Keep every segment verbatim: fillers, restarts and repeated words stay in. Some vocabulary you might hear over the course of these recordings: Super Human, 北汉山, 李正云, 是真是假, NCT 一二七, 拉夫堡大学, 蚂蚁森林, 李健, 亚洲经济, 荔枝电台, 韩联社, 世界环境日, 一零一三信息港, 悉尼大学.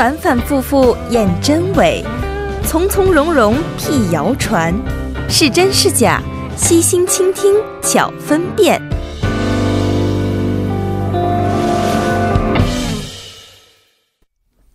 反反复复验真伪，从从容容辟谣传，是真是假，悉心倾听巧分辨。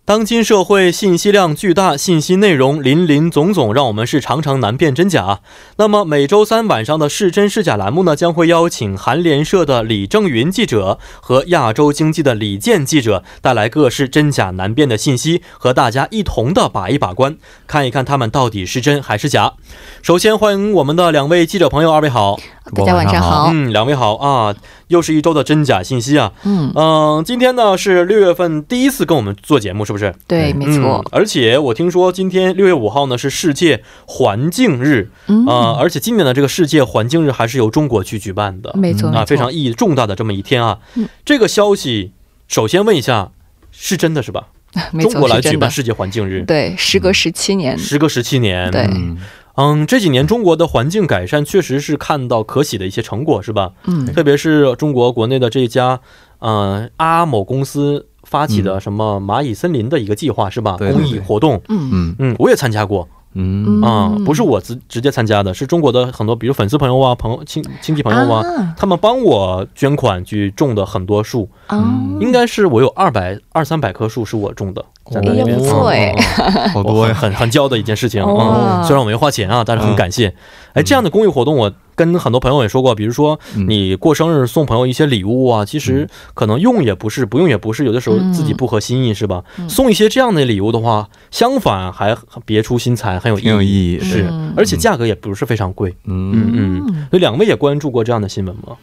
当今社会信息量巨大，信息内容林林总总，让我们是常常难辨真假。那么每周三晚上的是真是假栏目呢，将会邀请韩联社的李正云记者和亚洲经济的李健记者带来各式真假难辨的信息，和大家一同的把一把关，看一看他们到底是真还是假。首先欢迎我们的两位记者朋友，二位好。大家晚上好。嗯，两位好啊。又是一周的真假信息啊。嗯嗯、呃，今天呢是六月份第一次跟我们做节目，是不是？对，没错、嗯。而且我听说今天六月五号呢是世界环境日啊、嗯呃，而且今年的这个世界环境日还是由中国去举办的，没错啊，非常意义重大的这么一天啊、嗯。这个消息首先问一下，是真的是吧？没错，中国来举办世界环境日，对，时隔十七年，时隔十七年，对。嗯嗯，这几年中国的环境改善确实是看到可喜的一些成果，是吧？嗯，特别是中国国内的这家，嗯、呃，阿某公司发起的什么蚂蚁森林的一个计划，是吧？公益活动，嗯嗯嗯，我也参加过。嗯啊、嗯，不是我直直接参加的，是中国的很多，比如粉丝朋友啊、朋友亲亲戚朋友啊，啊他们帮我捐款去种的很多树，嗯、应该是我有二百二三百棵树是我种的，在那边、哦、不错哎、嗯，好多呀，很很骄傲的一件事情啊、哦嗯。虽然我没花钱啊，但是很感谢。嗯、哎，这样的公益活动我。跟很多朋友也说过，比如说你过生日送朋友一些礼物啊，其实可能用也不是，不用也不是，有的时候自己不合心意，是吧？送一些这样的礼物的话，相反还别出心裁，很有意义，挺有意义，是，而且价格也不是非常贵。嗯嗯，所以两位也关注过这样的新闻吗？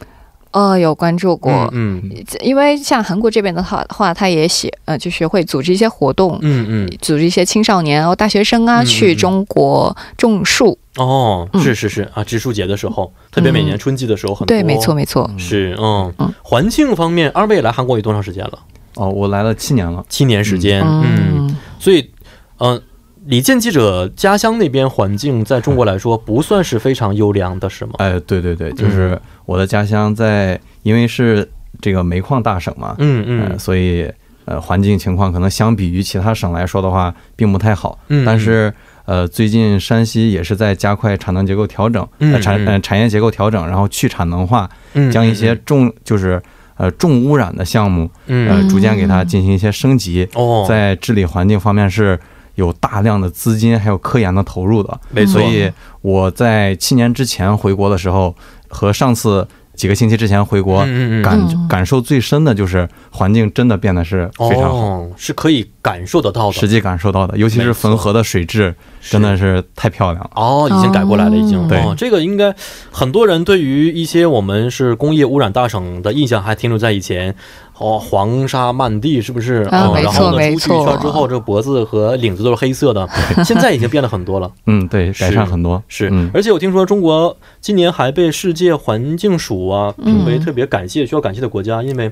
呃，有关注过，嗯，因为像韩国这边的话，他也写呃，就是会组织一些活动，嗯嗯，组织一些青少年然后大学生啊去中国种树。哦，是是是啊，植树节的时候、嗯，特别每年春季的时候很多。对，没错没错，是 嗯, 嗯。环境方面，二位来韩国有多长时间了？哦，我来了七年了，七年时间。嗯，嗯所以，嗯、呃，李健记者家乡那边环境在中国来说不算是非常优良的，是吗？哎，对对对，就是我的家乡在，因为是这个煤矿大省嘛，嗯嗯、呃，所以呃，环境情况可能相比于其他省来说的话，并不太好，嗯、但是。呃，最近山西也是在加快产能结构调整，嗯嗯呃、产呃产业结构调整，然后去产能化，嗯嗯将一些重就是呃重污染的项目，嗯、呃逐渐给它进行一些升级。哦、嗯，在治理环境方面是有大量的资金还有科研的投入的，没错。所以我在七年之前回国的时候，和上次几个星期之前回国，嗯嗯嗯感感受最深的就是环境真的变得是非常好，哦、是可以感受得到的，实际感受到的，尤其是汾河的水质。真的是太漂亮了哦！已经改过来了，已经、哦、对、哦、这个应该很多人对于一些我们是工业污染大省的印象还停留在以前哦，黄沙漫地是不是？啊、哦，然后呢，出去一圈之后，这脖子和领子都是黑色的。现在已经变得很多了。嗯，对，改善很多是、嗯。而且我听说中国今年还被世界环境署啊评为特别感谢、嗯、需要感谢的国家，因为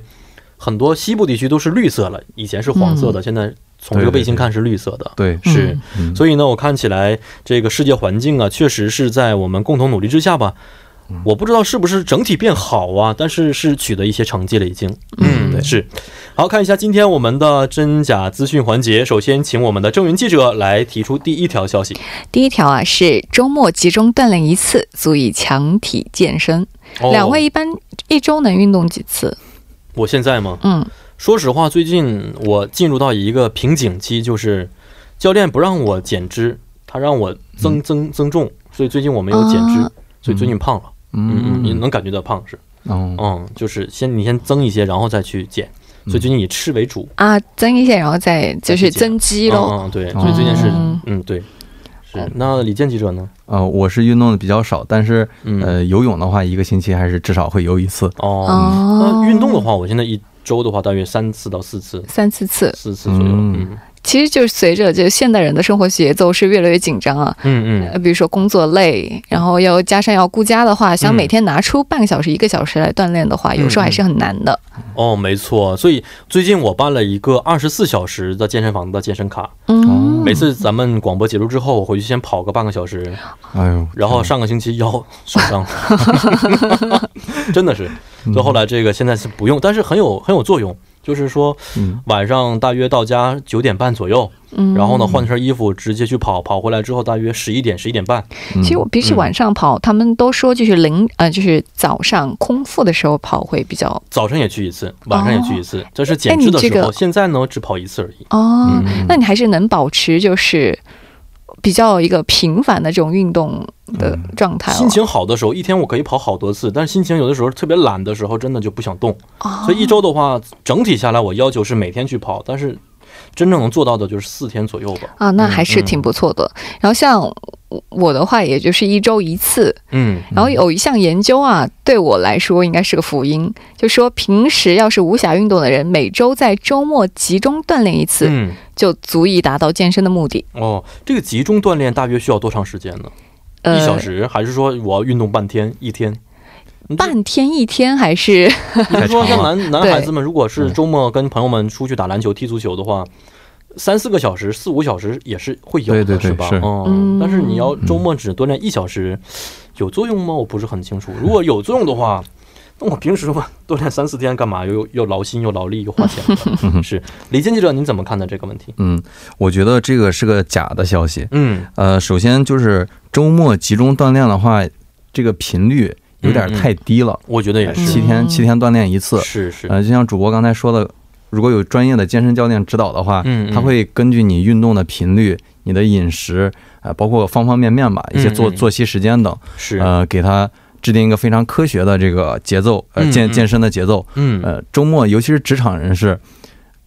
很多西部地区都是绿色了，以前是黄色的，嗯、现在。从这个卫星看是绿色的，对，是，所以呢，我看起来这个世界环境啊，确实是在我们共同努力之下吧。我不知道是不是整体变好啊，但是是取得一些成绩了已经。嗯，对，是。好，看一下今天我们的真假资讯环节，首先请我们的郑云记者来提出第一条消息。第一条啊是周末集中锻炼一次，足以强体健身。哦、两位一般一周能运动几次？我现在吗？嗯。说实话，最近我进入到一个瓶颈期，就是教练不让我减脂，他让我增增增重，所以最近我没有减脂，嗯、所以最近胖了。嗯嗯，你能感觉到胖是，嗯，嗯就是先你先增一些，然后再去减，所以最近以吃为主、嗯、啊，增一些，然后再就是增肌喽。嗯嗯，对，所以最近是嗯，嗯对。是，那李健记者呢？呃，我是运动的比较少，但是呃，游泳的话，一个星期还是至少会游一次。哦，嗯、那运动的话，我现在一周的话，大约三次到四次，三四次，四次左右。嗯，嗯其实就是随着就现代人的生活节奏是越来越紧张啊。嗯嗯，比如说工作累，然后要加上要顾家的话，想每天拿出半个小时、嗯、一个小时来锻炼的话，有时候还是很难的。嗯、哦，没错，所以最近我办了一个二十四小时的健身房的健身卡。嗯。每次咱们广播结束之后，我回去先跑个半个小时，哎呦，然后上个星期腰受伤了，真的是。所以后来这个现在是不用，但是很有很有作用。就是说晚上大约到家九点半左右， 然后呢换身衣服直接去跑跑回来之后大约十一点十一点半。 其实我比起晚上跑他们都说就是零呃就是早上空腹的时候跑会比较，早上也去一次晚上也去一次，这是减脂的时候，现在呢只跑一次而已。哦，那你还是能保持就是 比较一个频繁的这种运动的状态。心情好的时候一天我可以跑好多次，但是心情有的时候特别懒的时候真的就不想动，所以一周的话整体下来我要求是每天去跑，但是 真正能做到的就是四天左右吧。啊，那还是挺不错的。然后像我的话也就是一周一次，嗯，然后有一项研究啊对我来说应该是个福音，就说平时要是无暇运动的人每周在周末集中锻炼一次就足以达到健身的目力。哦，这个集中锻炼大约需要多长时间呢？一小时还是说我要运动半天一天？ 半天一天还是？ 比如说像男孩子们如果是周末跟朋友们出去打篮球踢足球的话，三四个小时四五小时也是会有的是吧？但是你要周末只锻炼一小时，有作用吗？我不是很清楚。如果有作用的话， 我平时锻炼三四天干嘛又又劳心又劳力又花钱了。是，李健记者您怎么看待这个问题？嗯，我觉得这个是个假的消息。嗯，呃首先就是周末集中有点太低了。 有点太低了，我觉得也是。七天七天锻炼一次，就像主播刚才说的，如果有专业的健身教练指导的话，他会根据你运动的频率、你的饮食，包括方方面面吧，一些作作息时间等，给他制定一个非常科学的这个节奏，健身的节奏。嗯，周末尤其是职场人士，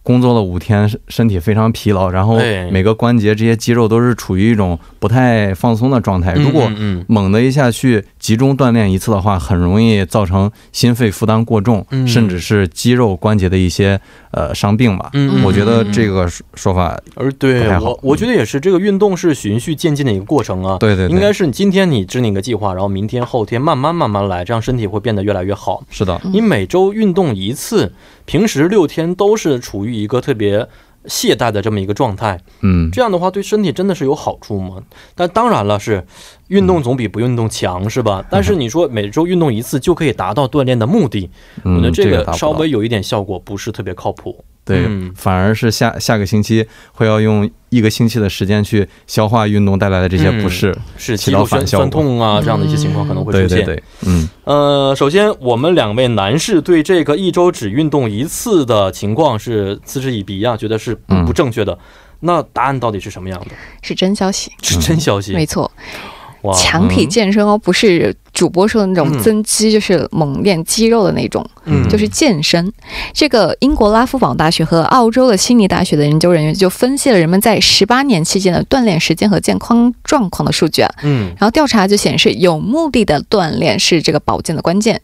工作了五天身体非常疲劳，然后每个关节这些肌肉都是处于一种不太放松的状态，如果猛的一下去集中锻炼一次的话，很容易造成心肺负担过重，甚至是肌肉关节的一些呃伤病吧。我觉得这个说法而对我觉得也是，这个运动是循序渐进的一个过程啊，对对，我觉得也是这个运动是循序渐进的一个过程啊，应该是你今天你是哪个计划，然后明天后天慢慢慢慢来，这样身体会变得越来越好。是的，你每周运动一次， 平时六天都是处于一个特别懈怠的这么一个状态，嗯，这样的话对身体真的是有好处吗？但当然了，是运动总比不用动强是吧？但是你说每周运动一次就可以达到锻炼的目的，我觉得这个稍微有一点效果不是特别靠谱。对，反而是下下个星期会要用一个星期的时间去消化运动带来的这些不适，是其中分分痛啊这样的一些情况可能会出现。嗯，呃首先我们两位男士对这个一周只运动一次的情况是嗤之以鼻啊，觉得是不正确的。那答案到底是什么样的？是真消息，是真消息，没错。 强体健身哦，不是主播说的那种增肌，就是猛练肌肉的那种，就是健身。这个英国拉夫堡大学和澳洲的悉尼大学的研究人员就分析了人们在十八年期间的锻炼时间和健康状况的数据啊，然后调查就显示有目的的锻炼是这个保健的关键。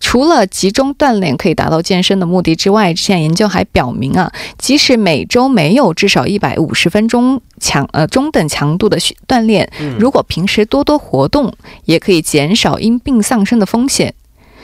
除了集中锻炼可以达到健身的目的之外，之前研究还表明啊，即使每周没有至少一百五十分钟强呃中等强度的锻炼，如果平时多多活动，也可以减少因病丧生的风险。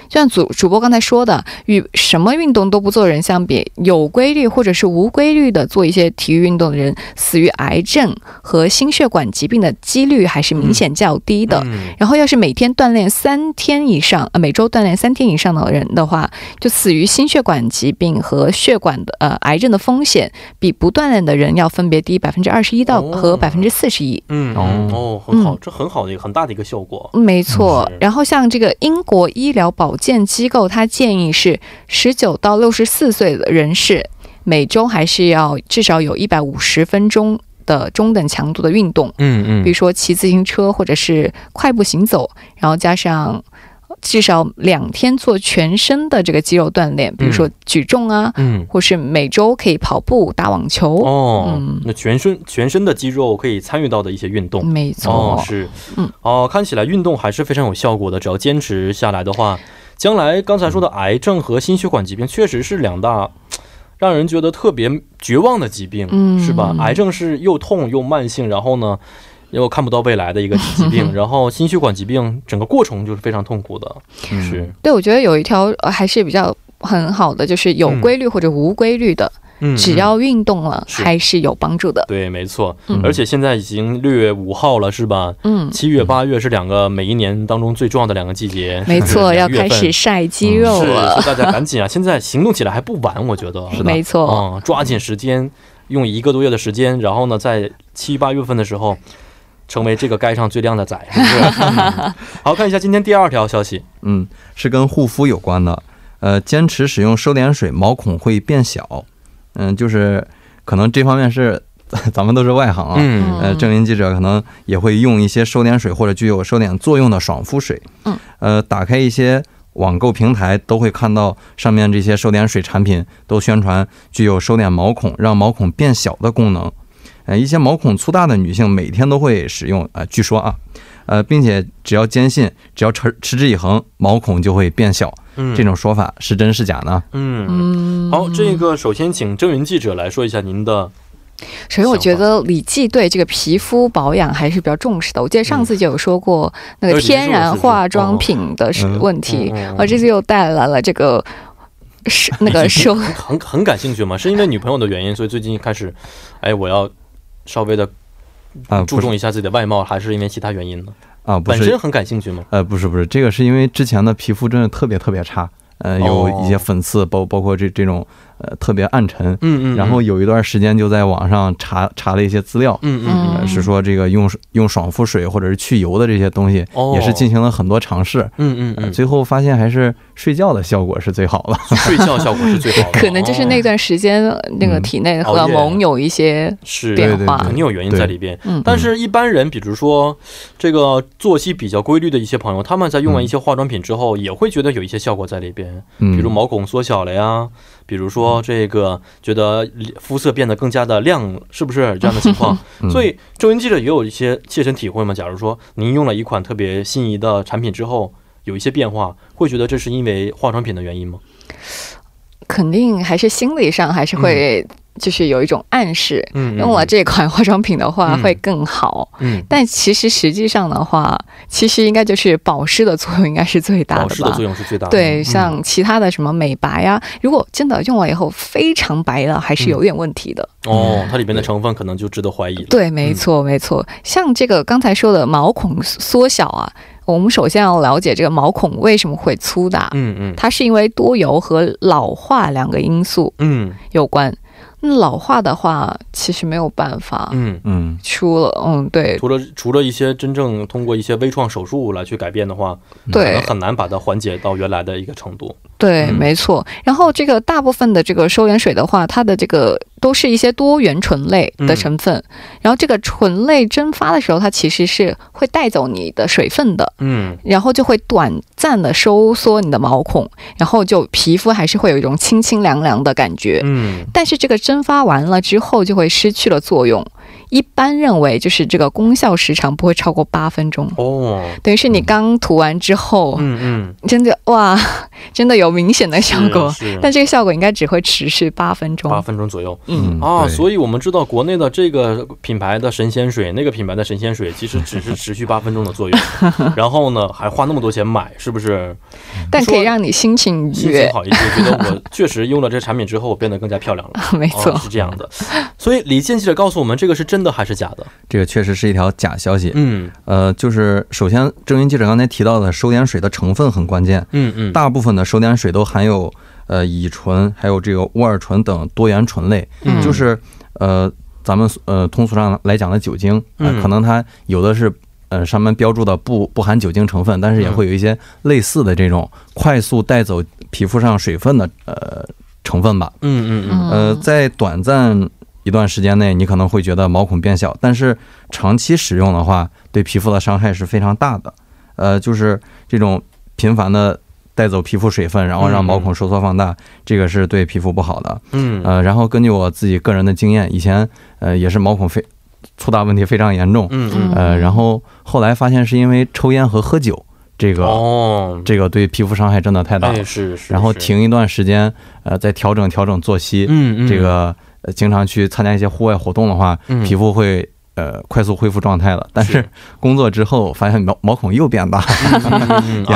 就像主主播刚才说的，与什么运动都不做人相比，有规律或者是无规律的做一些体育运动的人，死于癌症和心血管疾病的几率还是明显较低的。然后要是每天锻炼三天以上，每周锻炼三天以上的人的话，就死于心血管疾病和血管癌症的风险比不锻炼的人要分别低百分之二十一到和百分之四十一。哦，很好，这很好的，很大的一个效果。没错。然后像这个英国医疗保 保健机构它建议是十九到六十四岁的人士每周还是要至少有一百五十分钟 的中等强度的运动，比如说骑自行车或者是快步行走，然后加上 至少两天做全身的这个肌肉锻炼，比如说举重啊，或是每周可以跑步、打网球。哦，那全身全身的肌肉可以参与到的一些运动。没错，是哦，看起来运动还是非常有效果的。只要坚持下来的话，将来刚才说的癌症和心血管疾病确实是两大 让人觉得特别绝望的疾病，是吧？癌症是又痛又慢性，然后呢又看不到未来的一个疾病，然后心血管疾病整个过程就是非常痛苦的。对，我觉得有一条还是比较很好的，就是有规律或者无规律的只要运动了还是有帮助的。对，没错，而且现在已经六月五号了是吧？嗯，七月八月是两个每一年当中最重要的两个季节。没错，要开始晒肌肉了，大家赶紧啊，现在行动起来还不晚我觉得。没错，抓紧时间用一个多月的时间，然后呢在七八月份的时候 成为这个该上最亮的仔。好，看一下今天第二条消息。嗯，是跟护肤有关的。呃坚持使用收敛水，毛孔会变小。嗯，就是可能这方面是咱们都是外行啊，正音记者可能也会用一些收敛水或者具有收敛作用的爽肤水。嗯，打开一些 网购平台都会看到上面这些收敛水产品都宣传具有收敛毛孔，让毛孔变小的功能。 一些毛孔粗大的女性每天都会使用，据说啊，并且只要坚信，只要持之以恒，毛孔就会变小。这种说法是真是假呢？嗯，好，这个首先请郑云记者来说一下您的。 首先我觉得李记对这个皮肤保养还是比较重视的。我记得上次就有说过那个天然化妆品的问题，而这次又带来了这个 那个受很感兴趣吗？是因为女朋友的原因所以最近开始哎我要稍微的注重一下自己的外貌，还是因为其他原因呢？本身很感兴趣吗？呃不是不是，这个是因为之前的皮肤真的特别特别差， 有一些粉刺，包括这种特别暗沉，然后有一段时间就在网上查了一些资料，是说这个用爽肤水或者去油的这些东西也是进行了很多尝试，最后发现还是睡觉的效果是最好了，睡觉效果是最好。可能就是那段时间那个体内荷尔蒙有一些变化，很有原因在里边。但是一般人比如说这个作息比较规律的一些朋友，他们在用完一些化妆品之后也会觉得有一些效果在里边， 比如毛孔缩小了呀，比如说这个觉得肤色变得更加的亮，是不是这样的情况？所以郑云记者也有一些切身体会嘛，假如说您用了一款特别心仪的产品之后有一些变化，会觉得这是因为化妆品的原因吗？肯定还是心理上还是会 就是有一种暗示，用了这款化妆品的话会更好。但其实实际上的话，其实应该就是保湿的作用应该是最大的。保湿的作用是最大的。对，像其他的什么美白呀，如果真的用了以后非常白的还是有点问题的哦，它里面的成分可能就值得怀疑。对，没错没错，像这个刚才说的毛孔缩小啊， 我们首先要了解这个毛孔为什么会粗大，它是因为多油和老化两个因素有关。老化的话其实没有办法，除了一些真正通过一些微创手术来去改变的话，可能很难把它缓解到原来的一个程度。对，没错。然后这个大部分的这个收敛水的话，它的这个 都是一些多元醇类的成分，然后这个醇类蒸发的时候它其实是会带走你的水分的，然后就会短暂的收缩你的毛孔，然后就皮肤还是会有一种清清凉凉的感觉。但是这个蒸发完了之后就会失去了作用。 一般认为就是这个功效时长不会超过八分钟。 等于是你刚涂完之后真的哇，真的有明显的效果，但这个效果应该只会持续八分钟，八分钟左右。啊，所以我们知道国内的这个品牌的神仙水那个品牌的神仙水其实只是持续八分钟的作用，然后呢还花那么多钱买，是不是？但可以让你心情愉悦，心情好一些，觉得我确实用了这产品之后变得更加漂亮了。没错，是这样的。所以李健记者告诉我们，这个是真的还是假的？ 这个确实是一条假消息。嗯，呃，就是首先郑云记者刚才提到的收敛水的成分很关键。嗯嗯，大部分的收敛水都含有呃乙醇还有这个戊二醇等多元醇类，就是呃咱们呃通俗上来讲的酒精，可能它有的是呃上面标注的不不含酒精成分，但是也会有一些类似的这种快速带走皮肤上水分的呃成分吧。嗯嗯嗯，呃在短暂 一段时间内你可能会觉得毛孔变小，但是长期使用的话对皮肤的伤害是非常大的。呃就是这种频繁的带走皮肤水分，然后让毛孔收缩放大，这个是对皮肤不好的。嗯，然后根据我自己个人的经验，以前呃也是毛孔粗大问题非常严重，呃然后后来发现是因为抽烟和喝酒 这个这个对皮肤伤害真的太大了。然后停一段时间呃再调整调整作息，这个 经常去参加一些户外活动的话，皮肤会快速恢复状态了。但是工作之后发现毛毛孔又变大，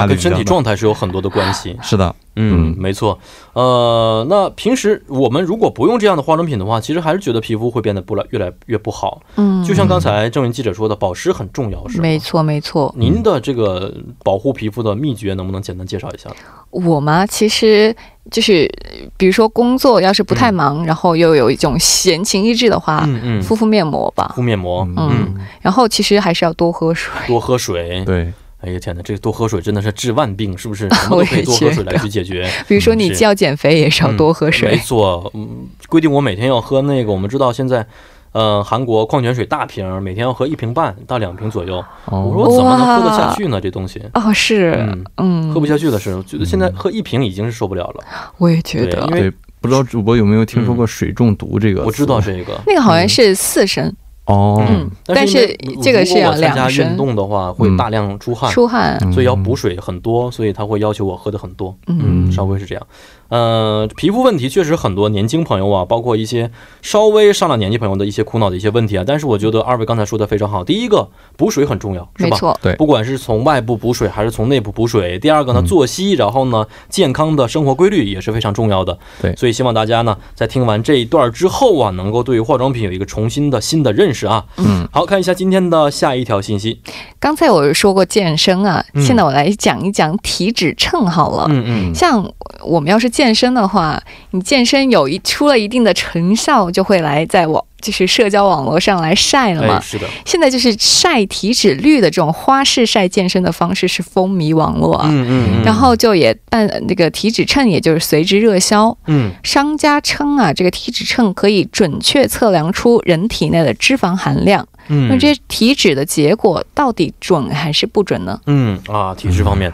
跟身体状态是有很多的关系。是的。嗯，没错。呃，那平时我们如果不用这样的化妆品的话，其实还是觉得皮肤会变得不来越来越不好。嗯，就像刚才郑云记者说的，保湿很重要，是吗？没错，没错。您的这个保护皮肤的秘诀能不能简单介绍一下？我嘛，其实就是比如说工作要是不太忙，嗯、然后又有一种闲情逸致的话，嗯嗯，敷敷面膜吧。敷面膜，嗯，嗯，然后其实还是要多喝水。多喝水，对。哎呀天哪，这个多喝水真的是治万病，是不是？什么都可以多喝水来去解决。比如说你既要减肥，也是要多喝水。嗯、没错、嗯，规定我每天要喝那个，我们知道现在，呃，韩国矿泉水大瓶，每天要喝一瓶半到两瓶左右。哦、我说怎么能喝得下去呢？这东西哦，是，嗯，嗯喝不下去的是，觉得现在喝一瓶已经是受不了了。我也觉得，因为不知道主播有没有听说过水中毒这个、嗯？我知道这个，那个好像是四升。哦，嗯，但是这个是要两升。如果我参加运动的话，会大量出汗，出汗，所以要补水很多，所以他会要求我喝的很多，嗯，稍微是这样。呃，皮肤问题确实很多年轻朋友啊，包括一些稍微上了年纪朋友的一些苦恼的一些问题啊。但是我觉得二位刚才说的非常好，第一个补水很重要，是吧？没错，对，不管是从外部补水还是从内部补水。第二个呢，作息，然后呢，健康的生活规律也是非常重要的。对，所以希望大家呢，在听完这一段之后啊，能够对化妆品有一个重新的新的认识。是啊，嗯，好，看一下今天的下一条信息。刚才我说过健身啊，嗯、现在我来讲一讲体脂秤好了。嗯嗯，像我们要是健身的话，你健身有一出了一定的成效，就会来在网就是社交网络上来晒了嘛。哎、是的，现在就是晒体脂率的这种花式晒健身的方式是风靡网络啊。嗯 嗯, 嗯，然后就也但那个体脂秤也就是随之热销。嗯，商家称啊，这个体脂秤可以准确测量出人体内的脂肪含量。嗯，那这些体脂的结果到底准还是不准呢？嗯啊，体脂方面，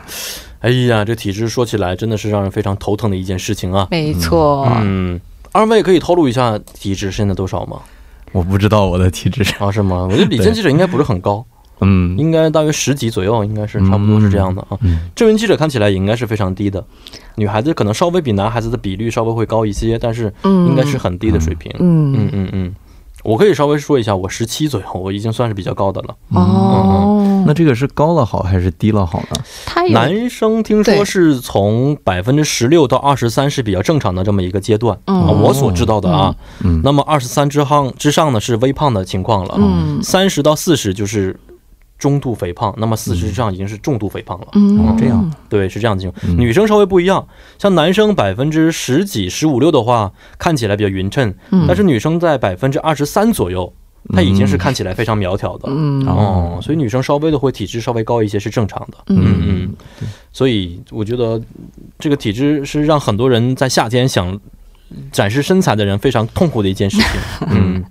哎呀，这体脂说起来真的是让人非常头疼的一件事情啊。没错。嗯，二位可以透露一下体脂现在多少吗？我不知道我的体脂啊，是吗？我觉得李健记者应该不是很高。嗯，应该大约十几左右，应该是差不多是这样的啊。郑云记者看起来也应该是非常低的，女孩子可能稍微比男孩子的比率稍微会高一些，但是应该是很低的水平。嗯嗯嗯嗯。我可以稍微说一下，我十七左右，我已经算是比较高的了。哦、嗯嗯，那这个是高了好还是低了好呢？男生听说是从百分之十六到二十三是比较正常的这么一个阶段、嗯、啊，我所知道的啊。嗯、那么二十三之上之上呢是微胖的情况了，三十、嗯、到四十就是中度肥胖，那么四十之上已经是重度肥胖了。嗯，这样对是这样的情况、嗯。女生稍微不一样，像男生百分之十几、十五六的话，看起来比较匀称，嗯、但是女生在百分之二十三左右，她已经是看起来非常苗条的。嗯哦，所以女生稍微的会体脂稍微高一些是正常的。嗯嗯，所以我觉得这个体脂是让很多人在夏天想展示身材的人非常痛苦的一件事情。嗯，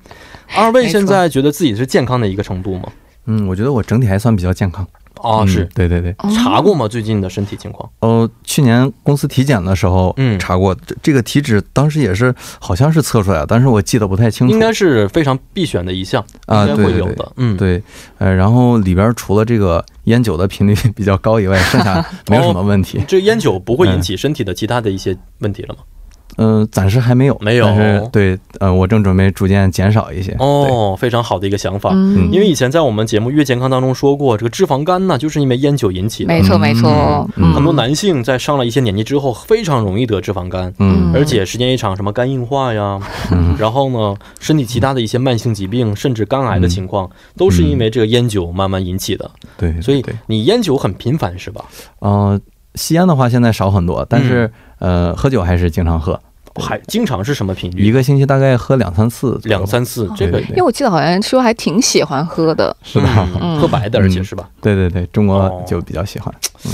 二位现在觉得自己是健康的一个程度吗？嗯，我觉得我整体还算比较健康啊、哦，是、嗯、对对对，查过吗？最近的身体情况？呃，去年公司体检的时候，嗯，查过这个体脂，当时也是好像是测出来，但是我记得不太清楚，应该是非常必选的一项啊，应该会有的，嗯，对，呃，然后里边除了这个烟酒的频率比较高以外，剩下没有什么问题。哦、这烟酒不会引起身体的其他的一些问题了吗？嗯嗯、呃，暂时还没有，没有，但是对，呃，我正准备逐渐减少一些。哦，非常好的一个想法，嗯、因为以前在我们节目《越健康》当中说过，这个脂肪肝呢，就是因为烟酒引起的。没错，没错、嗯，很多男性在上了一些年纪之后，非常容易得脂肪肝，嗯，而且时间一长，什么肝硬化呀，嗯、然后呢，身体其他的一些慢性疾病，甚至肝癌的情况，嗯、都是因为这个烟酒慢慢引起的。对、嗯，所以你烟酒很频繁是吧？呃，吸烟的话现在少很多，但是。嗯呃，喝酒还是经常喝，还经常是什么频率？一个星期大概喝两三次，两三次。这个，因为我记得好像说还挺喜欢喝的，是吧？嗯、喝白的，而且是吧、嗯？对对对，中国就比较喜欢。哦嗯、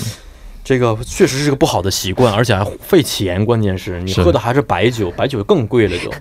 这个确实是个不好的习惯，而且还费钱。关键是你喝的还是白酒，白酒更贵了就。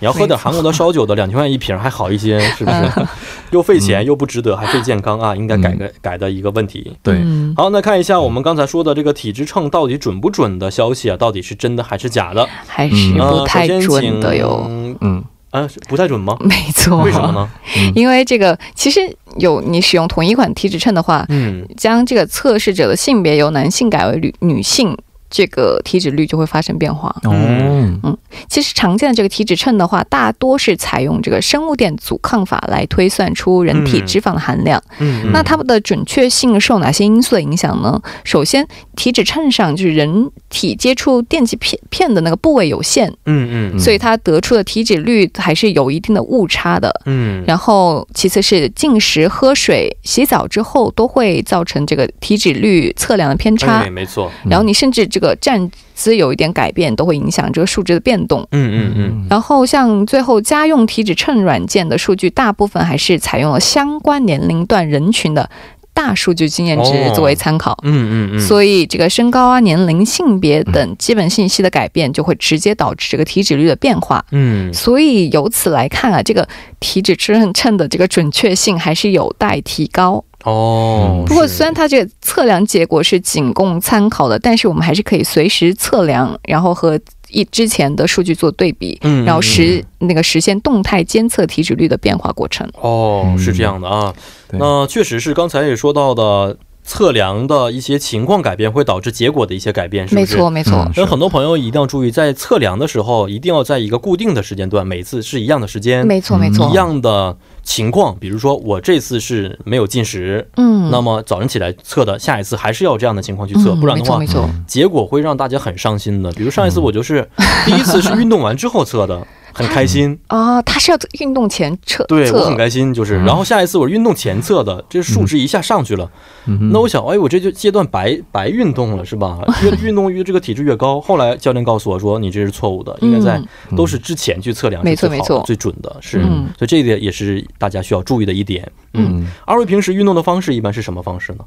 你要喝点韩国的烧酒的，两千块一瓶还好一些，是不是？嗯、又费钱又不值得，还费健康啊！应该改个、嗯、改的一个问题。对。好，那看一下我们刚才说的这个体脂秤到底准不准的消息啊，到底是真的还是假的？还是不太准的哟。嗯啊，不太准吗？没错。为什么呢？嗯、因为这个其实有你使用同一款体脂秤的话，嗯，将这个测试者的性别由男性改为女女性。这个体脂率就会发生变化。哦，嗯，其实常见的这个体脂秤的话，大多是采用这个生物电阻抗法来推算出人体脂肪的含量。嗯，嗯那它们的准确性受哪些因素的影响呢？首先，体脂秤上就是人体接触电极片片的那个部位有限，嗯嗯，所以它得出的体脂率还是有一定的误差的。嗯，然后其次是进食、喝水、洗澡之后都会造成这个体脂率测量的偏差。哎、没错、嗯。然后你甚至这个站姿有一点改变，都会影响这个数值的变动。嗯嗯嗯。然后像最后家用体脂秤软件的数据，大部分还是采用了相关年龄段人群的大数据经验值作为参考，哦、嗯嗯嗯，所以这个身高啊、年龄、性别等基本信息的改变，就会直接导致这个体脂率的变化，嗯，所以由此来看啊，这个体脂秤的这个准确性还是有待提高。哦，不过虽然它这个测量结果是仅供参考的，但是我们还是可以随时测量，然后和一之前的数据做对比，嗯，然后实那个实现动态监测体脂率的变化过程。哦，是这样的啊。那确实是刚才也说到的，测量的一些情况改变会导致结果的一些改变，是不是？没错，没错。但很多朋友一定要注意，在测量的时候，一定要在一个固定的时间段，每次是一样的时间，没错，没错，一样的情况。比如说，我这次是没有进食，嗯，那么早上起来测的，下一次还是要这样的情况去测，嗯、不然的话，结果会让大家很伤心的。比如上一次我就是、嗯、第一次是运动完之后测的。很开心啊、哦！他是要运动前测，对我很开心，就是。然后下一次我运动前测的，这数值一下上去了，嗯、那我想，哎，我这就阶段白白运动了，是吧？越运动越这个体质越高。后来教练告诉我说，你这是错误的，应该在、嗯、都是之前去测量是最好的，没错没错，最准的是、嗯。所以这一点也是大家需要注意的一点。嗯，嗯二位平时运动的方式一般是什么方式呢？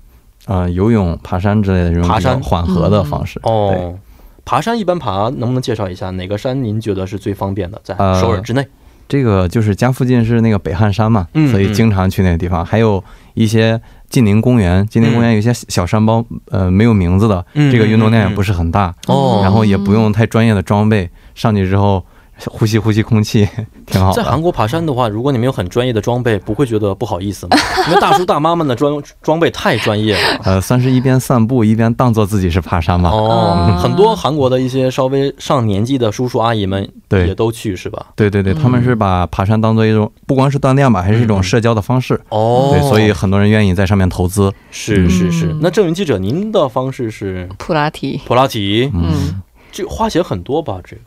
啊、呃，游泳、爬山之类的这种爬山缓和的方式、嗯、哦。爬山一般爬能不能介绍一下哪个山您觉得是最方便的？在首尔之内、呃、这个就是家附近是那个北汉山嘛、嗯、所以经常去那个地方、嗯、还有一些近邻公园近邻公园有些小山包、嗯、呃，没有名字的、嗯、这个运动量也不是很大、嗯、然后也不用太专业的装备、嗯、上去之后呼吸呼吸空气挺好的。在韩国爬山的话，如果你没有很专业的装备，不会觉得不好意思吗？因为大叔大妈们的装装备太专业了。呃，算是一边散步一边当做自己是爬山吧。哦、嗯，很多韩国的一些稍微上年纪的叔叔阿姨们也都去是吧？对对对，他们是把爬山当做一种不光是锻炼吧，还是一种社交的方式。哦、嗯，对，所以很多人愿意在上面投资。哦、是是是。那郑云记者，您的方式是普拉提？普拉提，嗯，这花钱很多吧？这个。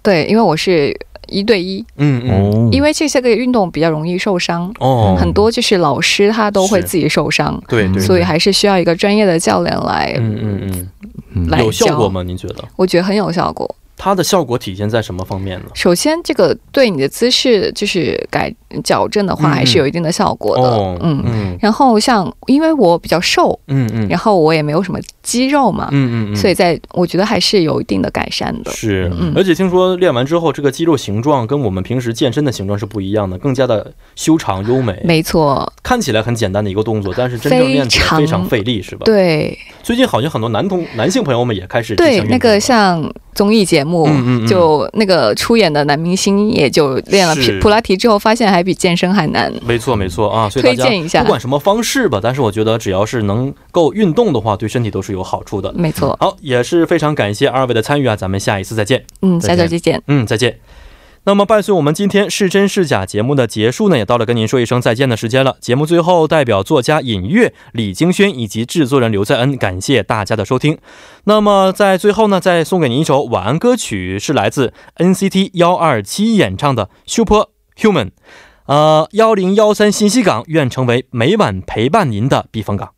对，因为我是一对一，嗯嗯，因为这些个运动比较容易受伤，哦，很多就是老师他都会自己受伤，对对，所以还是需要一个专业的教练来，嗯嗯嗯，来教。有效果吗？您觉得？我觉得很有效果。它的效果体现在什么方面呢？首先，这个对你的姿势就是改矫正的话，还是有一定的效果的。嗯，哦、嗯然后像因为我比较瘦，嗯嗯，然后我也没有什么肌肉嘛，嗯嗯，所以在我觉得还是有一定的改善的。是，嗯、而且听说练完之后，这个肌肉形状跟我们平时健身的形状是不一样的，更加的修长优美。没错，看起来很简单的一个动作，但是真正练起来非常费力，是吧？对。最近好像很多男同男性朋友们也开始对那个像综艺节目。嗯嗯嗯就那个出演的男明星也就练了普拉提之后发现还比健身还难，没错没错啊，所以推荐一下，不管什么方式吧，但是我觉得只要是能够运动的话对身体都是有好处的，没错。好，也是非常感谢二位的参与啊，咱们下一次再见。嗯，下周再见。嗯，再见。那么伴随我们今天是真是假节目的结束呢，也到了跟您说一声再见的时间了。节目最后代表作家尹月、李京轩以及制作人刘在恩感谢大家的收听。那么在最后呢，再送给您一首晚安歌曲，是来自 N C T 一二七演唱的 Super Human。 呃，一零一三信息港愿成为每晚陪伴您的避风港。